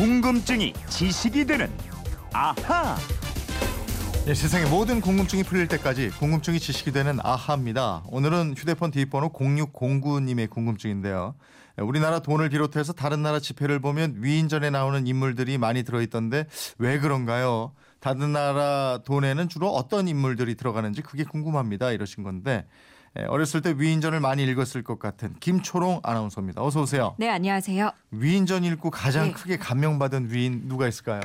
궁금증이 지식이 되는 아하. 네, 세상의 모든 궁금증이 풀릴 때까지 궁금증이 지식이 되는 아하입니다. 오늘은 휴대폰 뒷번호 0609님의 궁금증인데요. 우리나라 돈을 비롯해서 다른 나라 지폐를 보면 위인전에 나오는 인물들이 많이 들어있던데 왜 그런가요? 다른 나라 돈에는 주로 어떤 인물들이 들어가는지 그게 궁금합니다. 이러신 건데 어렸을 때 위인전을 많이 읽었을 것 같은 김초롱 아나운서입니다. 어서 오세요. 네, 안녕하세요. 위인전 읽고 가장 크게 감명받은 위인 누가 있을까요?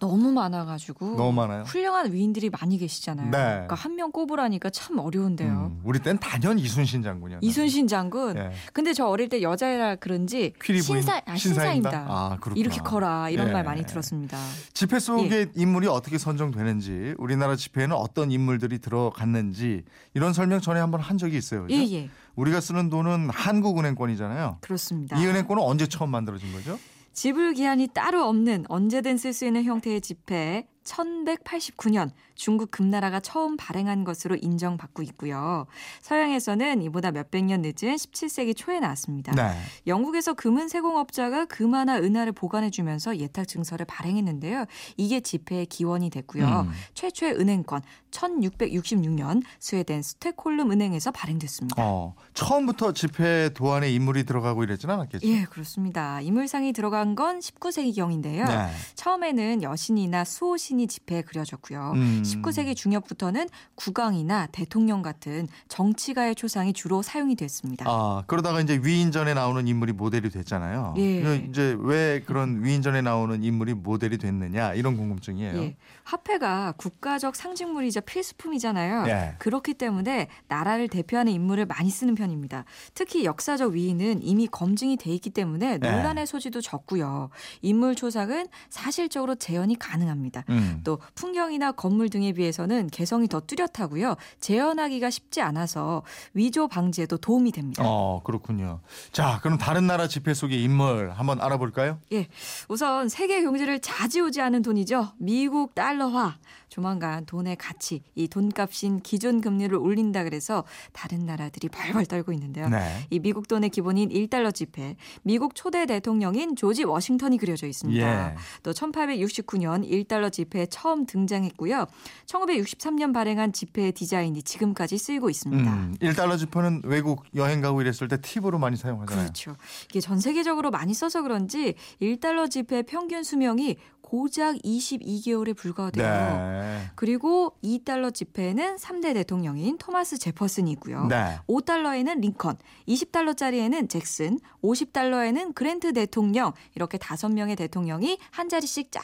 너무 많아가지고. 너무 많아요? 훌륭한 위인들이 많이 계시잖아요. 네. 그러니까 한 명 꼽으라니까 참 어려운데요. 우리 땐 단연 이순신 장군이요. 이순신 장군. 네. 근데 저 어릴 때 여자애라 그런지 신사임당. 아, 그렇구나. 이렇게 커라 이런 말 많이 들었습니다. 지폐 속의 인물이 어떻게 선정되는지, 우리나라 지폐에는 어떤 인물들이 들어갔는지 이런 설명 전에 한 적이 있어요. 그렇죠? 예, 예. 우리가 쓰는 돈은 한국은행권이잖아요. 그렇습니다. 이 은행권은 언제 처음 만들어진 거죠? 지불기한이 따로 없는 언제든 쓸 수 있는 형태의 지폐, 1189년 중국 금나라가 처음 발행한 것으로 인정받고 있고요. 서양에서는 이보다 몇백 년 늦은 17세기 초에 나왔습니다. 네. 영국에서 금은 세공업자가 금화나 은화를 보관해주면서 예탁 증서를 발행했는데요. 이게 지폐의 기원이 됐고요. 최초의 은행권 1666년 스웨덴 스톡홀름 은행에서 발행됐습니다. 처음부터 지폐 도안에 인물이 들어가고 이랬진 않았겠죠? 예, 그렇습니다. 인물상이 들어간 건 19세기경인데요. 네. 처음에는 여신이나 수호신 이 지폐에 그려졌고요. 19세기 중엽부터는 국왕이나 대통령 같은 정치가의 초상이 주로 사용이 됐습니다. 아, 그러다가 이제 위인전에 나오는 인물이 모델이 됐잖아요. 예. 이제 왜 그런 위인전에 나오는 인물이 모델이 됐느냐 이런 궁금증이에요. 예. 화폐가 국가적 상징물이자 필수품이잖아요. 예. 그렇기 때문에 나라를 대표하는 인물을 많이 쓰는 편입니다. 특히 역사적 위인은 이미 검증이 돼 있기 때문에 논란의 소지도 적고요. 인물 초상은 사실적으로 재현이 가능합니다. 또 풍경이나 건물 등에 비해서는 개성이 더 뚜렷하고요. 재현하기가 쉽지 않아서 위조 방지에도 도움이 됩니다. 그렇군요. 자, 그럼 다른 나라 지폐 속의 인물 한번 알아볼까요? 예, 우선 세계 경제를 좌지우지 하는 돈이죠. 미국 달러화. 조만간 돈의 가치, 이 돈값인 기준 금리를 올린다 그래서 다른 나라들이 벌벌 떨고 있는데요. 네. 이 미국 돈의 기본인 1달러 지폐, 미국 초대 대통령인 조지 워싱턴이 그려져 있습니다. 예. 또 1869년 1달러 지폐 처음 등장했고요. 1963년 발행한 지폐의 디자인이 지금까지 쓰이고 있습니다. 1달러 지폐는 외국 여행 가고 이랬을 때 팁으로 많이 사용하잖아요. 그렇죠. 이게 전 세계적으로 많이 써서 그런지 1달러 지폐의 평균 수명이 고작 22개월에 불과돼요. 네. 그리고 2달러 지폐에는 3대 대통령인 토마스 제퍼슨이고요. 네. 5달러에는 링컨, 20달러짜리에는 잭슨, 50달러에는 그랜트 대통령, 이렇게 5명의 대통령이 한 자리씩 쫙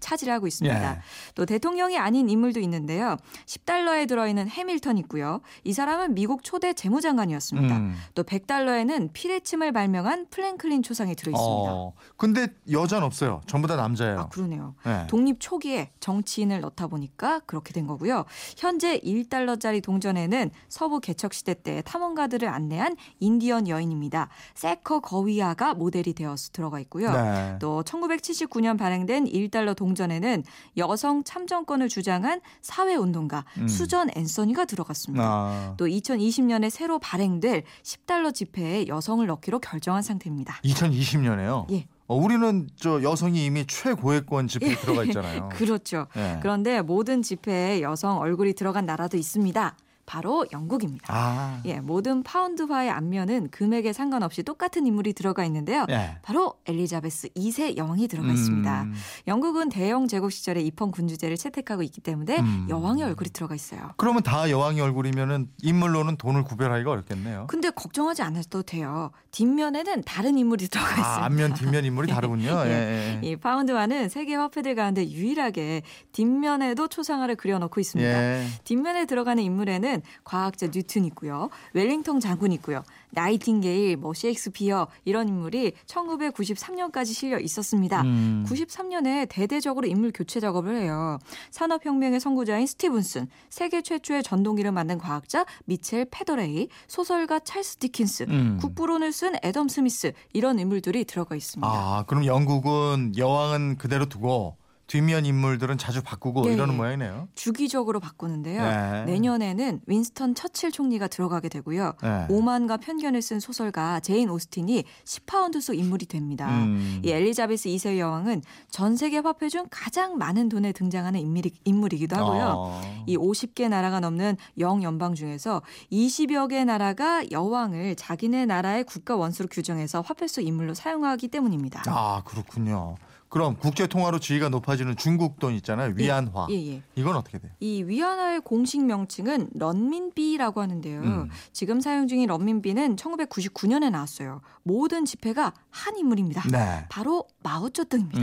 차지하고 있습니다. 네. 또 대통령이 아닌 인물도 있는데요. 10달러에 들어있는 해밀턴이 있고요. 이 사람은 미국 초대 재무장관이었습니다. 또 100달러에는 피레침을 발명한 플랭클린 초상이 들어있습니다. 근데 여자는 없어요. 전부 다 남자예요. 그러네요. 네. 독립 초기에 정치인을 넣다 보니까 그렇게 된 거고요. 현재 1달러짜리 동전에는 서부 개척시대 때 탐험가들을 안내한 인디언 여인입니다. 세커 거위아가 모델이 되어서 들어가 있고요. 네. 또 1979년 발행된 1달러 동전에는 여성 참정권을 주장한 사회운동가 수전 앤서니가 들어갔습니다. 또 2020년에 새로 발행될 10달러 지폐에 여성을 넣기로 결정한 상태입니다. 2020년에요? 예. 우리는 저 여성이 이미 최고액권 지폐에 들어가 있잖아요. 그렇죠. 예. 그런데 모든 지폐에 여성 얼굴이 들어간 나라도 있습니다. 바로 영국입니다. 예, 모든 파운드화의 앞면은 금액에 상관없이 똑같은 인물이 들어가 있는데요. 예. 바로 엘리자베스 2세 여왕이 들어가 있습니다. 영국은 대영 제국 시절에 입헌 군주제를 채택하고 있기 때문에 여왕의 얼굴이 들어가 있어요. 그러면 다 여왕의 얼굴이면은 인물로는 돈을 구별하기가 어렵겠네요. 근데 걱정하지 않아도 돼요. 뒷면에는 다른 인물이 들어가 있습니다. 앞면 뒷면 인물이 다르군요. 예. 예. 이 파운드화는 세계 화폐들 가운데 유일하게 뒷면에도 초상화를 그려놓고 있습니다. 예. 뒷면에 들어가는 인물에는 과학자 뉴턴 있고요. 웰링턴 장군 있고요. 나이팅게일, 셰익스피어 이런 인물이 1993년까지 실려 있었습니다. 93년에 대대적으로 인물 교체 작업을 해요. 산업혁명의 선구자인 스티븐슨, 세계 최초의 전동기를 만든 과학자 미첼 페더레이, 소설가 찰스 디킨스, 국부론을 쓴 애덤 스미스 이런 인물들이 들어가 있습니다. 그럼 영국은 여왕은 그대로 두고 뒷면 인물들은 자주 바꾸고 네, 이러는 모양이네요. 주기적으로 바꾸는데요. 네. 내년에는 윈스턴 처칠 총리가 들어가게 되고요. 네. 오만과 편견을 쓴 소설가 제인 오스틴이 10파운드 속 인물이 됩니다. 이 엘리자베스 2세 여왕은 전 세계 화폐 중 가장 많은 돈에 등장하는 인물이기도 하고요. 이 50개 나라가 넘는 영연방 중에서 20여 개 나라가 여왕을 자기네 나라의 국가 원수로 규정해서 화폐 속 인물로 사용하기 때문입니다. 아, 그렇군요. 그럼 국제통화로 지위가 높아지는 중국 돈 있잖아요. 위안화. 예. 이건 어떻게 돼요? 이 위안화의 공식 명칭은 런민비라고 하는데요. 지금 사용 중인 런민비는 1999년에 나왔어요. 모든 지폐가 한 인물입니다. 네. 바로 마오쩌둥입니다.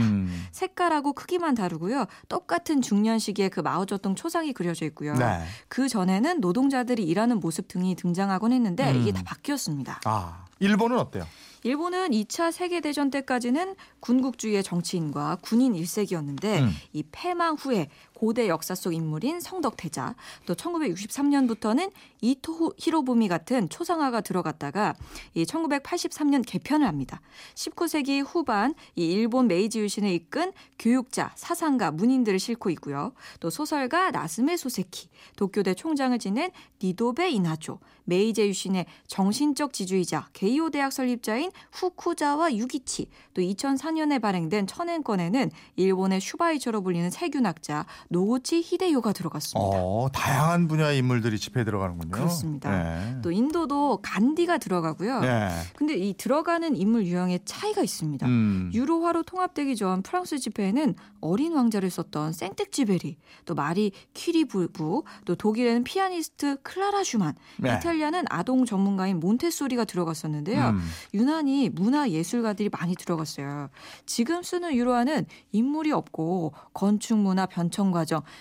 색깔하고 크기만 다르고요. 똑같은 중년 시기에 그 마오쩌둥 초상이 그려져 있고요. 네. 그 전에는 노동자들이 일하는 모습 등이 등장하곤 했는데 이게 다 바뀌었습니다. 아, 일본은 어때요? 일본은 2차 세계대전 때까지는 군국주의의 정치인과 군인 일색이었는데 이 패망 후에 고대 역사 속 인물인 성덕태자, 또 1963년부터는 이토 히로부미 같은 초상화가 들어갔다가 이 1983년 개편을 합니다. 19세기 후반 이 일본 메이지 유신을 이끈 교육자, 사상가, 문인들을 싣고 있고요. 또 소설가 나쓰메 소세키, 도쿄대 총장을 지낸 니도베 이나조, 메이지 유신의 정신적 지주이자 게이오 대학 설립자인 후쿠자와 유기치, 또 2004년에 발행된 천행권에는 일본의 슈바이처로 불리는 세균학자 노우치 히데요가 들어갔습니다. 다양한 분야의 인물들이 집회에 들어가는군요. 그렇습니다. 네. 또 인도도 간디가 들어가고요. 네. 근데 이 들어가는 인물 유형의 차이가 있습니다. 유로화로 통합되기 전 프랑스 집회에는 어린 왕자를 썼던 생텍지베리, 또 마리 퀴리 부부, 또 독일에는 피아니스트 클라라슈만, 네. 이탈리아는 아동 전문가인 몬테소리가 들어갔었는데요. 유난히 문화예술가들이 많이 들어갔어요. 지금 쓰는 유로화는 인물이 없고 건축문화, 변천과정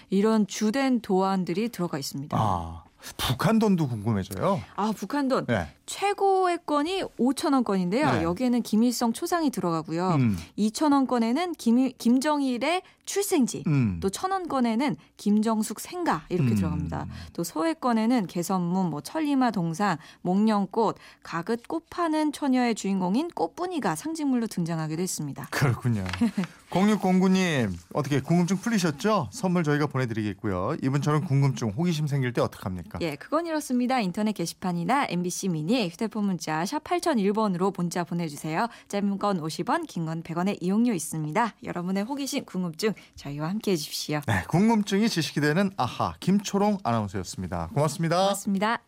이런 주된 도안들이 들어가 있습니다. 아, 북한 돈도 궁금해져요. 아, 북한 돈. 네. 최고의 건이 5,000원권인데요. 네. 여기에는 김일성 초상이 들어가고요. 2,000원권에는 김정일의 출생지, 또 1,000원권에는 김정숙 생가 이렇게 들어갑니다. 또 소외권에는 개선문, 뭐 천리마 동상, 목련꽃, 가긋 꽃 파는 처녀의 주인공인 꽃분이가 상징물로 등장하기도 했습니다. 그렇군요. 0609님, 어떻게 궁금증 풀리셨죠? 선물 저희가 보내드리겠고요. 이분처럼 궁금증, 호기심 생길 때 어떡합니까? 예, 그건 이렇습니다. 인터넷 게시판이나 MBC 미니 휴대폰 문자 샵 8001번으로 문자 보내주세요. 짧은 건 50원, 긴 건 100원의 이용료 있습니다. 여러분의 호기심, 궁금증 저희와 함께해 주십시오. 네, 궁금증이 지식이 되는 아하, 김초롱 아나운서였습니다. 고맙습니다. 고맙습니다.